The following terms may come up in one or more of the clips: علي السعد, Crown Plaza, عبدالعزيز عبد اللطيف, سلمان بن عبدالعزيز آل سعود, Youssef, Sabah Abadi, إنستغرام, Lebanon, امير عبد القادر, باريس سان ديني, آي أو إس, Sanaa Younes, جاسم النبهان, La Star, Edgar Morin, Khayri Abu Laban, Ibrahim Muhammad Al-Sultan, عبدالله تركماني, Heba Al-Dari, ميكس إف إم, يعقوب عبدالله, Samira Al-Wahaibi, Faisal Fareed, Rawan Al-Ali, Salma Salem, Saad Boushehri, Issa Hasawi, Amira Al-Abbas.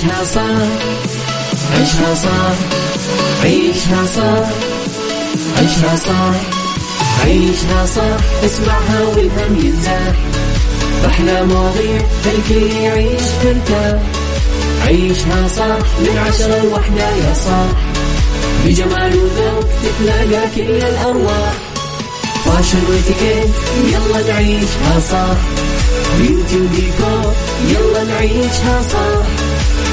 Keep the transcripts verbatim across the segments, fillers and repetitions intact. عيشها صح عيشها صح عيشها صح عيشها صح عيشها صح اسمعها والهم ينزاح أحلى مواضيع الكل يعيش مرتاح عيشها صح من عشرة لوحدة يا صاح بجمال وذوق تتلاقى كل الأرواح فاشل واتيكيت يلا نعيشها صح بيوتي وديكور يلا نعيشها صح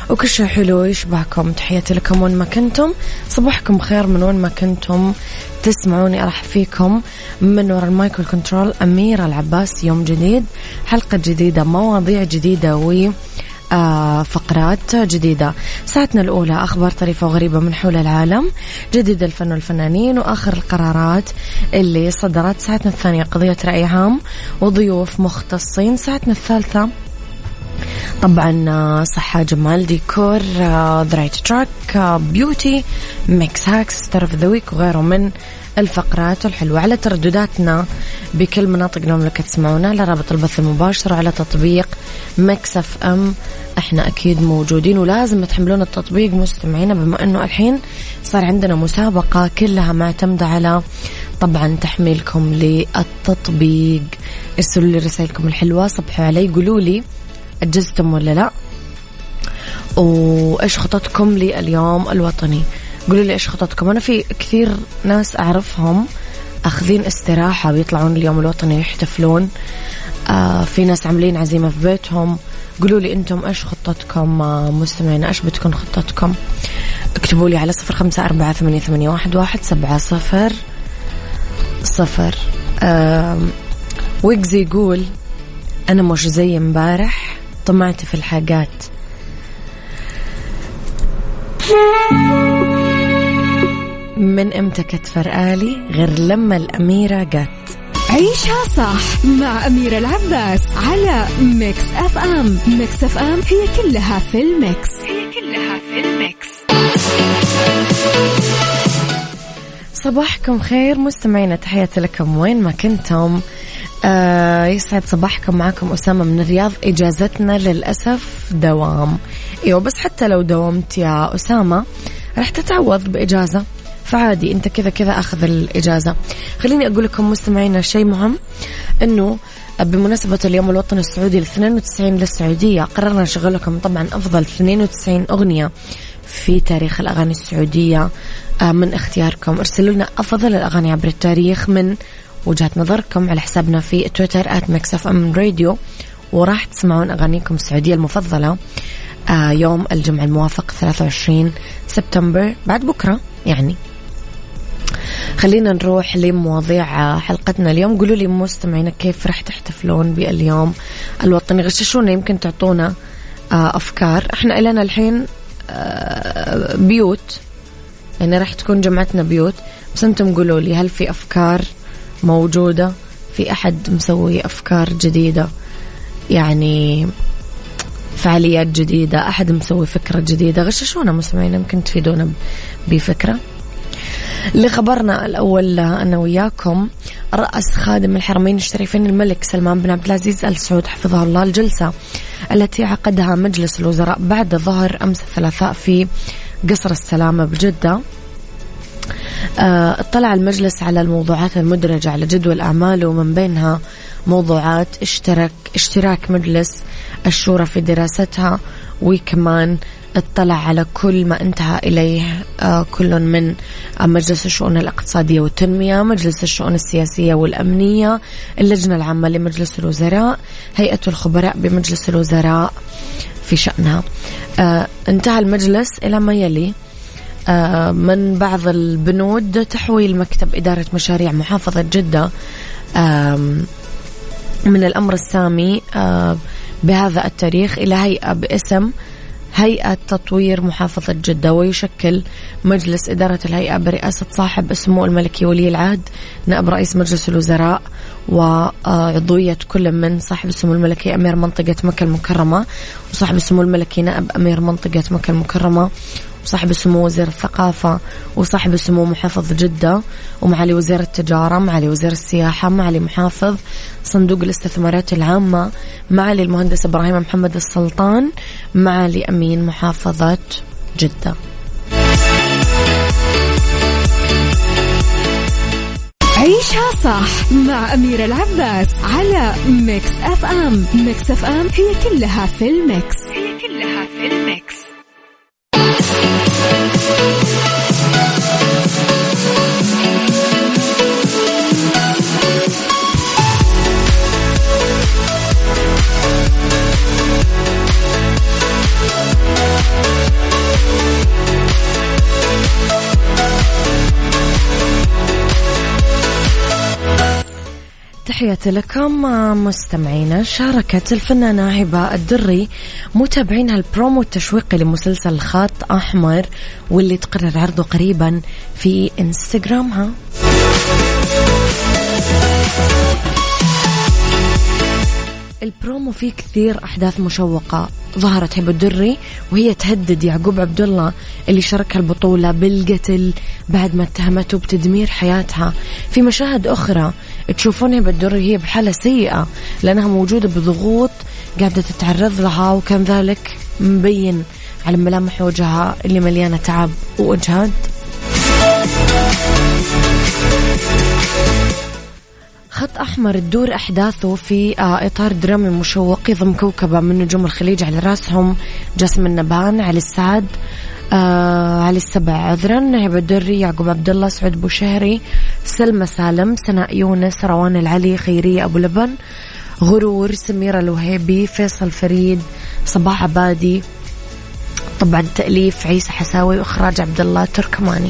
وكل شيء حلو يشبهكم. تحياتي لكم وين ما كنتم، صباحكم خير من وين ما كنتم تسمعوني. أرحب فيكم من وراء المايك والكنترول أميرة العباس. يوم جديد، حلقة جديدة، مواضيع جديدة و فقرات جديدة. ساعتنا الأولى أخبار طريفة وغريبة من حول العالم، جديد الفن والفنانين وآخر القرارات اللي صدرت. ساعتنا الثانية قضية رأي عام وضيوف مختصين. ساعتنا الثالثة طبعا صحة، جمال، ديكور، ذا رايت تراك، بيوتي، ميكس هاكس، ستار اوف ذا ويك وغيره من الفقرات الحلوة. على تردداتنا بكل مناطق المملكة تسمعونا، على رابط البث المباشر وعلى تطبيق ميكس إف إم احنا أكيد موجودين، ولازم تحملون التطبيق مستمعينا بما أنه الحين صار عندنا مسابقة كلها معتمدة على طبعا تحميلكم للتطبيق. ارسلوا لي رسائلكم الحلوة، صبحوا علي، قولوا لي أجزتم ولا لا، وإيش خططكم لليوم الوطني. قولوا لي إيش خططكم. أنا في كثير ناس أعرفهم أخذين استراحة بيطلعون اليوم الوطني يحتفلون، آه في ناس عاملين عزيمة في بيتهم. قولوا لي أنتم إيش خططكم مستمعين، إيش بتكون خططكم؟ اكتبوا لي على صفر خمسة أربعة ثمانية ثمانية واحد واحد سبعة صفر صفر. آه ويجز يقول أنا مش زي مبارح طمعت في الحاجات. من امتى كتفر آلي غير لما الأميرة جت. عيشها صح مع أميرة العباس على ميكس أف أم. ميكس أف أم هي كلها في الميكس. هي كلها في الميكس. صباحكم خير مستمعينا، تحياتي لكم وين ما كنتم. آه يسعد صباحكم، معكم أسامة من الرياض. إجازتنا للأسف دوام. ايوه بس حتى لو دومت يا أسامة رح تتعوض بإجازة، فعادي انت كذا كذا اخذ الإجازة. خليني اقول لكم مستمعينا شيء مهم، انه بمناسبة اليوم الوطني السعودي الاثنين وتسعين للسعودية قررنا نشغل لكم طبعا افضل اثنين وتسعين اغنية في تاريخ الاغاني السعودية من اختياركم. ارسلوا لنا افضل الاغاني عبر التاريخ من وجهة نظركم على حسابنا في تويتر آت ميكس إف إم راديو، وراح تسمعون اغانيكم السعودية المفضلة يوم الجمعة الموافق ثلاثة وعشرين سبتمبر بعد بكرة. يعني خلينا نروح لمواضيع حلقتنا اليوم. قولوا لي مستمعينا كيف رح تحتفلون باليوم الوطني، غششونا يمكن تعطونا أفكار. احنا إلينا الحين بيوت، يعني رح تكون جمعتنا بيوت، بس انتم قولوا لي هل في أفكار موجودة؟ في أحد مسوي أفكار جديدة، يعني فعاليات جديدة، أحد مسوي فكرة جديدة؟ غششونا مستمعينا، يمكن تفيدونا بفكرة. لخبرنا الأول أنا وياكم، رأس خادم الحرمين الشريفين الملك سلمان بن عبدالعزيز آل سعود حفظه الله الجلسة التي عقدها مجلس الوزراء بعد ظهر أمس الثلاثاء في قصر السلامة بجدة. اطلع المجلس على الموضوعات المدرجة على جدول أعماله، ومن بينها موضوعات اشتراك اشتراك مجلس الشورى في دراستها، وكمان اطلع على كل ما انتهى إليه كل من مجلس الشؤون الاقتصادية والتنمية، مجلس الشؤون السياسية والأمنية، اللجنة العامة لمجلس الوزراء، هيئة الخبراء بمجلس الوزراء في شأنها. انتهى المجلس إلى ما يلي من بعض البنود تحويل مكتب إدارة مشاريع محافظة جدة من الأمر السامي بهذا التاريخ إلى هيئة باسم هيئة تطوير محافظة جدة، ويشكل مجلس إدارة الهيئة برئاسة صاحب سمو الملكي ولي العهد نائب رئيس مجلس الوزراء وعضوية كل من صاحب السمو الملكي أمير منطقة مكة المكرمة، وصاحب السمو الملكي نائب أمير منطقة مكة المكرمة، وصاحب السمو وزير الثقافة، وصاحب السمو محافظ جدة، ومعالي وزير التجارة، معالي وزير السياحة، معالي محافظ صندوق الاستثمارات العامة، معالي المهندس إبراهيم محمد السلطان، معالي أمين محافظة جدة. عيشها صح مع أميرة العباس على ميكس أف أم. ميكس أف أم هي كلها في الميكس، هي كلها في الميكس. تحياتي لكم مستمعينا. شاركت الفنانة هبة الدري متابعينها البرومو التشويقي لمسلسل خط أحمر واللي تقرر عرضه قريبا في إنستغرامها. البرومو فيه كثير أحداث مشوقة. ظهرت هبة الدري وهي تهدد يعقوب عبدالله اللي شاركها البطولة بالقتل بعد ما اتهمته بتدمير حياتها. في مشاهد أخرى تشوفون هبة الدري هي بحالة سيئة لأنها موجودة بضغوط قاعدة تتعرض لها، وكان ذلك مبين على ملامح وجهها اللي مليانة تعب وإجهاد. خط أحمر تدور أحداثه في إطار درامي مشوق يضم كوكبة من نجوم الخليج على رأسهم جاسم النبهان، علي السعد، آه علي السبع عذرا، هبة الدري، يعقوب عبدالله، سعد بوشهري، سلمى سالم، سناء يونس، روان العلي، خيري أبو لبن، غرور، سميرة الوهيبي، فيصل فريد، صباح عبادي. طبعا تأليف عيسى حساوي وإخراج عبدالله تركماني.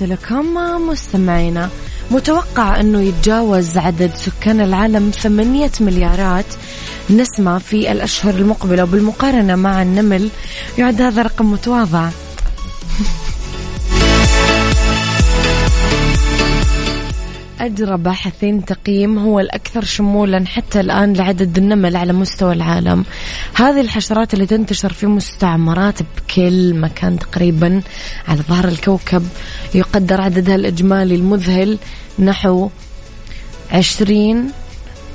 لكم مستمعينا. متوقع أنه يتجاوز عدد سكان العالم ثمانية مليارات نسمة في الأشهر المقبلة، وبالمقارنة مع النمل يعد هذا رقم متواضع. أجرى باحثين تقييم هو الأكثر شمولا حتى الآن لعدد النمل على مستوى العالم. هذه الحشرات اللي تنتشر في مستعمرات بكل مكان تقريبا على ظهر الكوكب يقدر عددها الإجمالي المذهل نحو عشرين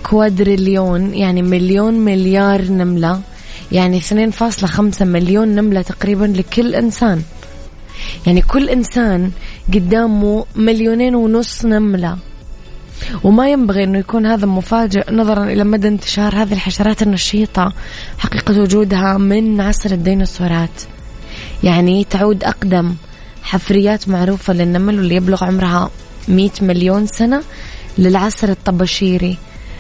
كوادريليون، يعني مليون مليار نملة، يعني اثنين فاصلة خمسة مليون نملة تقريبا لكل إنسان. يعني كل إنسان قدامه مليونين ونص نملة، وما ينبغي أنه يكون هذا مفاجئ نظرا إلى مدى انتشار هذه الحشرات النشيطة. حقيقة وجودها من عصر الديناصورات، يعني تعود أقدم حفريات معروفة للنمل واللي يبلغ عمرها مئة مليون سنة للعصر الطباشيري.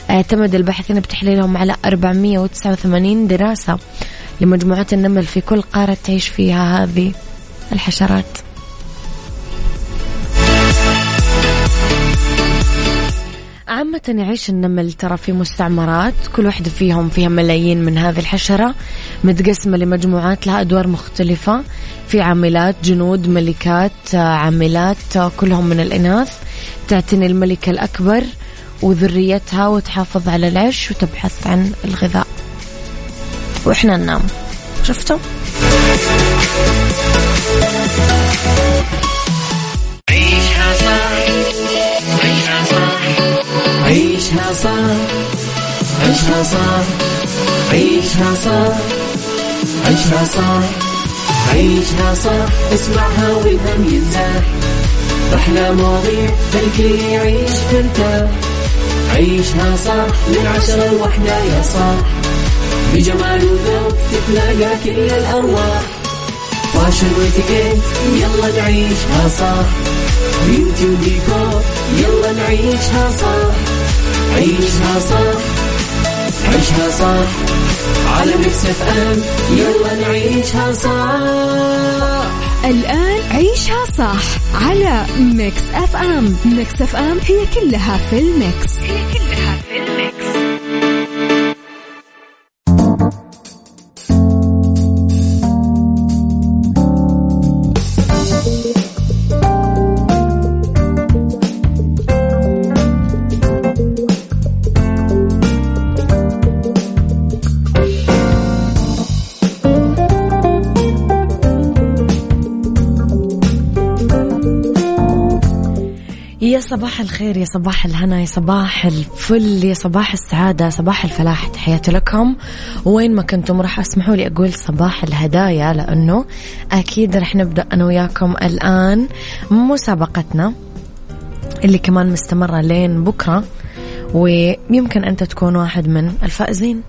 اعتمد الباحثين بتحليلهم على أربعمئة وتسعة وثمانين دراسة لمجموعات النمل في كل قارة تعيش فيها هذه الحشرات. عامة يعيش النمل ترى في مستعمرات، كل واحدة فيهم فيها ملايين من هذه الحشرة متقسمة لمجموعات لها أدوار مختلفة، في عاملات، جنود، ملكات، عاملات كلهم من الإناث. تعتني الملكة الأكبر وذريتها وتحافظ على العش وتبحث عن الغذاء، وإحنا ننام. شفتوا؟ عيشها صح، عيشها صح، عيشها صح عيشها صح عيشها صح عيشها صح اسمعها والهم ينزاح أحلى مواضيع خلكي يعيش ترتاح عيشها صح من عشرة لوحدة يا صاح بجمال وذوق تتلاقى كل الأرواح فاشل واتيكيت يلا نعيشها صح بيوتي وديكور يلا نعيشها صح عيشها صح عيشها صح على ميكس إف إم يلا نعيشها صح. الآن عيشها صح على ميكس إف إم. ميكس إف إم هي كلها في الميكس. هي كلها في الميكس. يا صباح الخير، يا صباح الهنا، يا صباح الفل، يا صباح السعادة، صباح الفلاح. تحياتي لكم وين ما كنتم. راح اسمحوا لي أقول صباح الهدايا لأنه أكيد راح نبدأ أنا وياكم الآن مسابقتنا اللي كمان مستمرة لين بكرة، ويمكن أنت تكون واحد من الفائزين.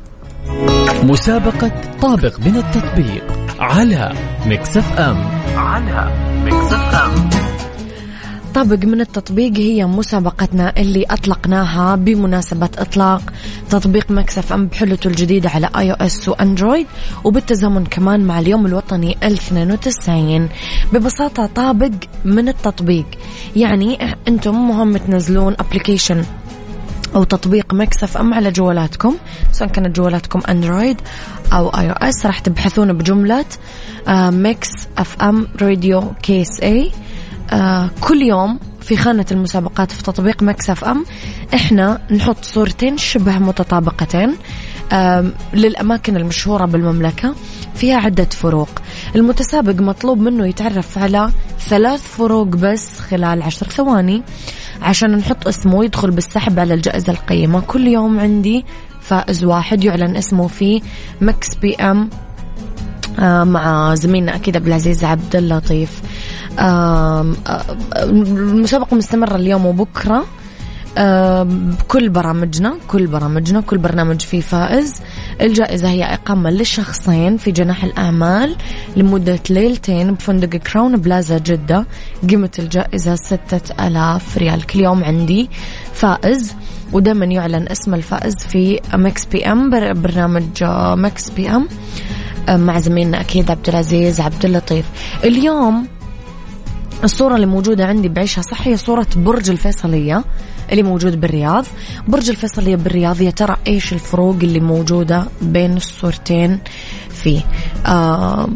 مسابقة طابق من التطبيق على ميكس إف إم. على ميكس إف إم طابق من التطبيق هي مسابقتنا اللي أطلقناها بمناسبة إطلاق تطبيق ميكس إف إم بحلته الجديدة على آي أو إس وأندرويد، وبالتزامن كمان مع اليوم الوطني ألف واثنين وتسعين. ببساطة طابق من التطبيق يعني أنتم مهم تنزلون أبليكيشن أو تطبيق ميكس إف إم على جوالاتكم، سواء كانت جوالاتكم أندرويد أو آي أو إس. راح تبحثون بجملة ميكس إف إم راديو كيس أي. آه كل يوم في خانة المسابقات في تطبيق ميكس إف إم احنا نحط صورتين شبه متطابقتين آه للأماكن المشهورة بالمملكة فيها عدة فروق. المتسابق مطلوب منه يتعرف على ثلاث فروق بس خلال عشر ثواني عشان نحط اسمه يدخل بالسحب على الجائزة القيمة. كل يوم عندي فائز واحد يعلن اسمه في ميكس بي أم آه مع زميلنا أكيد عبدالعزيز عبد اللطيف. المسابقة مستمرة اليوم وبكرة بكل برامجنا. كل برامجنا كل برنامج فيه فائز. الجائزة هي إقامة لشخصين في جناح الأعمال لمدة ليلتين بفندق كراون بلازا جدة. قيمة الجائزة ستة آلاف ريال. كل يوم عندي فائز ودائما يعلن اسم الفائز في ميكس بي أم برنامج ميكس بي أم مع زميلنا أكيد عبدالعزيز عبداللطيف. اليوم الصورة اللي موجودة عندي بعيشها صح هي صورة برج الفيصلية اللي موجود بالرياض. برج الفيصلية بالرياض، يا ترى إيش الفروق اللي موجودة بين الصورتين فيه؟ آه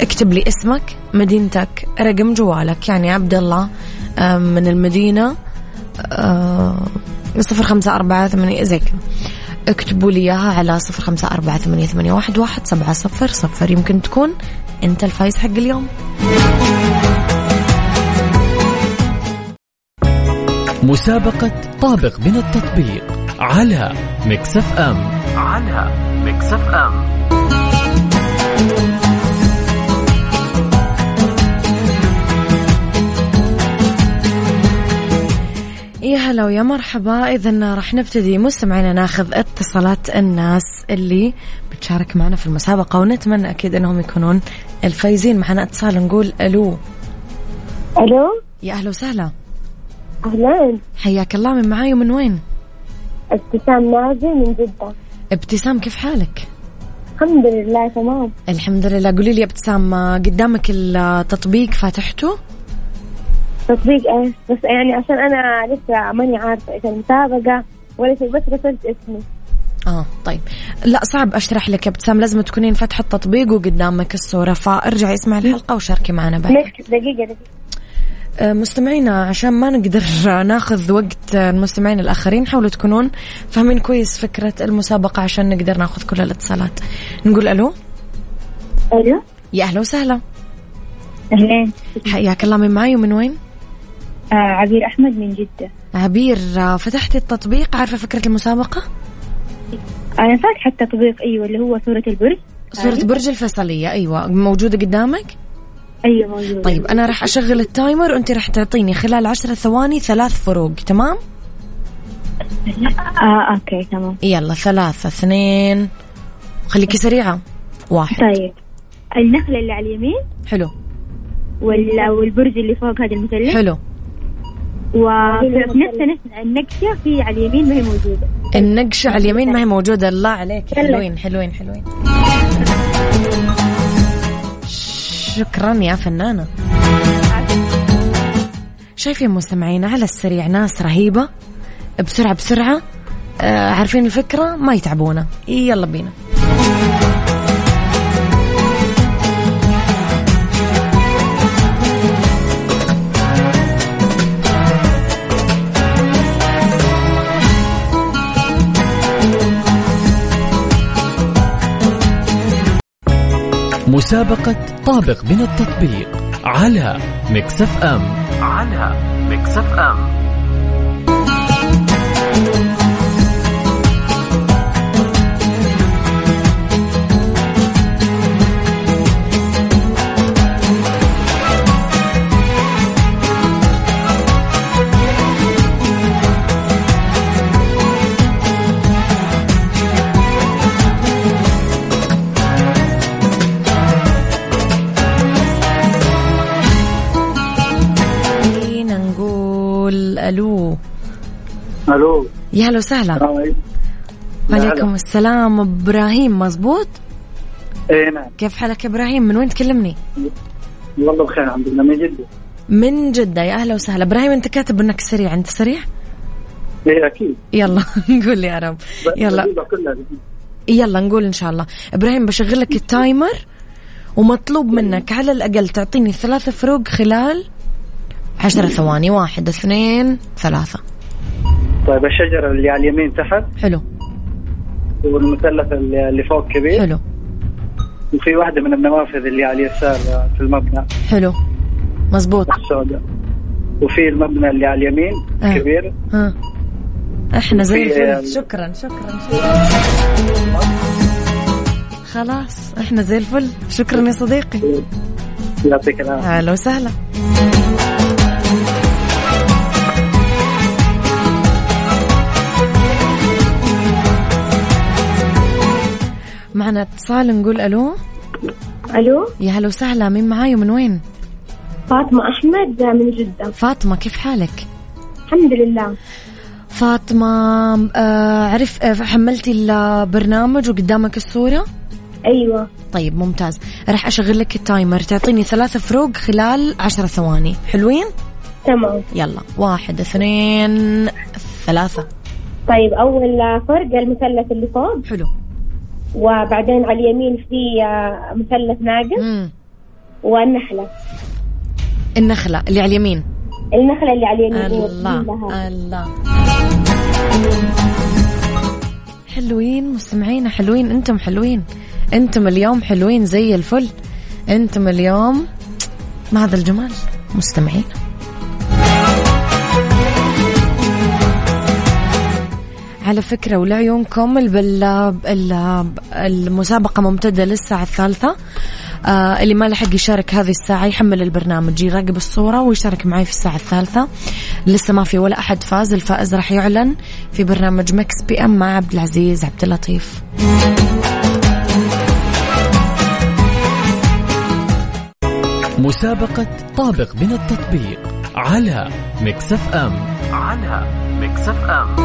اكتب لي اسمك، مدينتك، رقم جوالك. يعني عبد الله آه من المدينة صفر خمسة أربعة ثمانية زي كذا. اكتبوا لي إياها على صفر خمسة أربعة ثمانية ثمانية واحد واحد سبعة صفر صفر. يمكن تكون أنت الفايز حق اليوم. مسابقة طابق من التطبيق على ميكس إف إم. على ميكس إف إم يا هلا ويا مرحبا. إذن راح نبتدي مستمعينا ناخذ اتصالات الناس اللي بتشارك معنا في المسابقة، ونتمنى أكيد أنهم يكونون الفايزين. معنا اتصال، نقول ألو. ألو، يا أهلا وسهلا. أهلا، حياك الله. من معاي ومن وين؟ ابتسام نازل من جدة. ابتسام، كيف حالك؟ الحمد لله تمام. الحمد لله. قولي لي ابتسام، قدامك التطبيق، فاتحته؟ تطبيق ايه؟ بس يعني عشان أنا لسه ماني عارفة إيش المسابقة ولا شيء، بس رسلت اسمي. آه طيب، لا صعب أشرح لك ابتسام، لازم تكونين فاتحة التطبيق وقدامك الصورة، فارجعي اسمع الحلقة وشاركي معنا بعد. دقيقة دقيقة مستمعينا، عشان ما نقدر ناخذ وقت المستمعين الآخرين، حاولوا تكونون فاهمين كويس فكرة المسابقة عشان نقدر ناخذ كل الاتصالات. نقول ألو. ألو، يا أهلا وسهلا. أهلا، حياك الله. من معي ومن وين؟ آه عبير أحمد من جدة. عبير، فتحتي التطبيق، عارفة فكرة المسابقة؟ أنصحك حتى تطبيق أيوة اللي هو صورة البرج، صورة برج الفيصلية. أيوة موجودة قدامك؟ أيوة موجودة. طيب أنا راح أشغل التايمر وأنت راح تعطيني خلال عشر ثواني ثلاث فروق، تمام؟ آه أوكي تمام. يلا ثلاثة اثنين، خليكي سريعة. واحد. طيب النخلة اللي على اليمين حلو، وال والبرج اللي فوق هذا المثلث حلو، وفي نفس النقشة في على اليمين ما هي موجودة، النقشة على اليمين ما هي موجودة. الله عليك، حلوين حلوين حلوين. شكرا يا فنانة. شايفين مستمعين على السريع ناس رهيبة، بسرعة بسرعة آه عارفين الفكرة، ما يتعبونا. يلا بينا. مسابقة طابق من التطبيق على ميكس اف ام، على ميكس اف ام. الو الو، يا هلا وسهلا. وعليكم السلام. ابراهيم مزبوط؟ اي نعم. كيف حالك ابراهيم؟ من وين تكلمني؟ والله بخير الحمد لله، من جده. من جده، يا اهلا وسهلا ابراهيم. انت كاتب انك سريع، انت سريع؟ اي اكيد. يلا نقول يا رب. يلا يلا نقول ان شاء الله. ابراهيم بشغل لك التايمر، ومطلوب منك على الاقل تعطيني ثلاثة فروق خلال عشرة ثواني. واحد اثنين ثلاثة. طيب الشجرة اللي على اليمين تحت حلو، والمثلث اللي فوق كبير حلو، وفي واحدة من النوافذ اللي على اليسار في المبنى حلو مزبوط السوداء، وفي المبنى اللي على اليمين آه. كبير آه. احنا زي الفل. شكرا شكرا, شكرا. خلاص احنا زي الفل. شكرا يا صديقي، يعطيك العافية. اهلا وسهلا. معنا اتصال، نقول الو. الو يا هلا وسهلا، مين معاي ومن وين؟ فاطمه احمد من جده. فاطمه كيف حالك؟ الحمد لله. فاطمه آه عرف آه حملتي البرنامج وقدامك الصوره؟ ايوه. طيب ممتاز، راح اشغل لك التايمر، تعطيني ثلاثه فروق خلال عشرة ثواني. حلوين؟ تمام. يلا واحد اثنين ثلاثه. طيب اول فرق المثلث اللي فوق حلو، وبعدين على اليمين في مثلث ناقص، والنخلة. النخلة اللي على اليمين. النخلة اللي على اليمين. الله الله. حلوين مستمعين، حلوين انتم، حلوين انتم اليوم، حلوين زي الفل انتم اليوم مع هذا الجمال مستمعين. على فكرة ولا عيونكم، البلاب المسابقة ممتدة للساعة الثالثة. آه اللي ما لحق يشارك هذه الساعة يحمل البرنامج، يراقب الصورة ويشارك معي في الساعة الثالثة. لسه ما في ولا أحد فاز، الفائز راح يعلن في برنامج مكس بي أم مع عبد العزيز عبد اللطيف. مسابقة طابق من التطبيق على مكس اف أم، على مكس اف أم.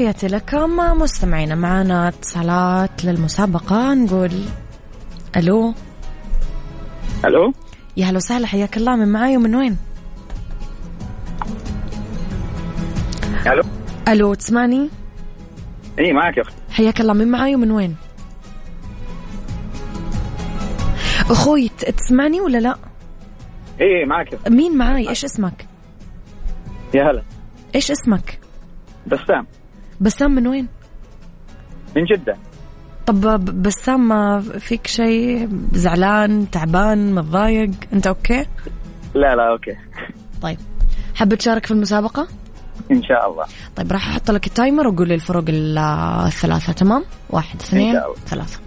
تحياتي لكم مستمعينا. معنا اتصالات للمسابقة، نقول ألو. ألو يا هلا وسهلا، حياك الله، من معاي ومن وين؟ ألو ألو، تسمعني؟ إيه معك يا أختي. حياك الله، من معاي ومن وين؟ أخوي تسمعني ولا لأ؟ إيه معك يا أختي. مين معاي؟ إيش اسمك؟ يا هلا. إيش اسمك؟ بسام. بسام من وين؟ من جدة. طب بسام ما فيك شيء؟ زعلان، تعبان، متضايق؟ أنت أوكي؟ لا لا أوكي. طيب حابب تشارك في المسابقة؟ إن شاء الله. طيب راح أحط لك التايمر وقول لي الفرق الثلاثة، تمام؟ واحد اثنين ثلاثة.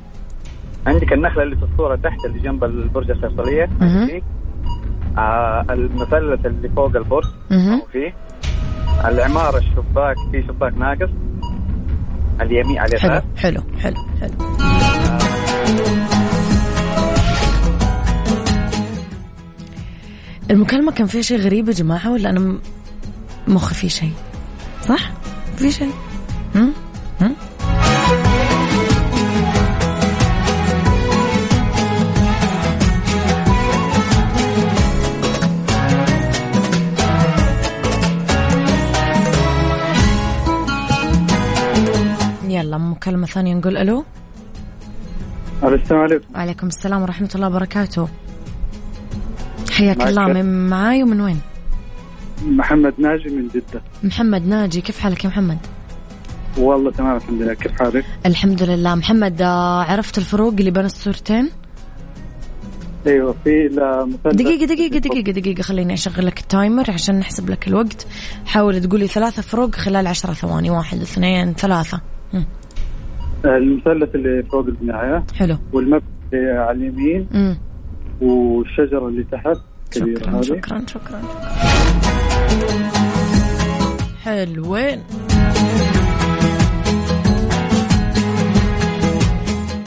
عندك النخلة اللي في الصورة تحت اللي جنب البرج الفيصلية، آه المثلث اللي فوق البرج وفيه العمارة الشباك في شباك ناقص اليمين على اليسار. حلو حلو حلو حلو. المكالمة كان فيها شيء غريب يا جماعة، ولا أنا مخي في شيء؟ صح في شيء. هم هم يلا مكالمة ثانية، نقول ألو. السلام عليكم. وعليكم السلام ورحمة الله وبركاته، حياك الله، من معاي ومن وين؟ محمد ناجي من جدة. محمد ناجي، كيف حالك يا محمد؟ والله تمام الحمد لله، كيف حالك؟ الحمد لله. محمد عرفت الفروق اللي بين الصورتين؟ ايوه. في دقيقة دقيقة دقيقة دقيقة خليني اشغل لك التايمر عشان نحسب لك الوقت. حاول تقولي ثلاثة فروق خلال عشرة ثواني. واحد اثنين ثلاثة. مم. المثلث اللي فوق البناية. حلو. والمبنى على اليمين. مم. والشجرة اللي تحت. شكرا شكرا, شكرا شكرا. حلوين.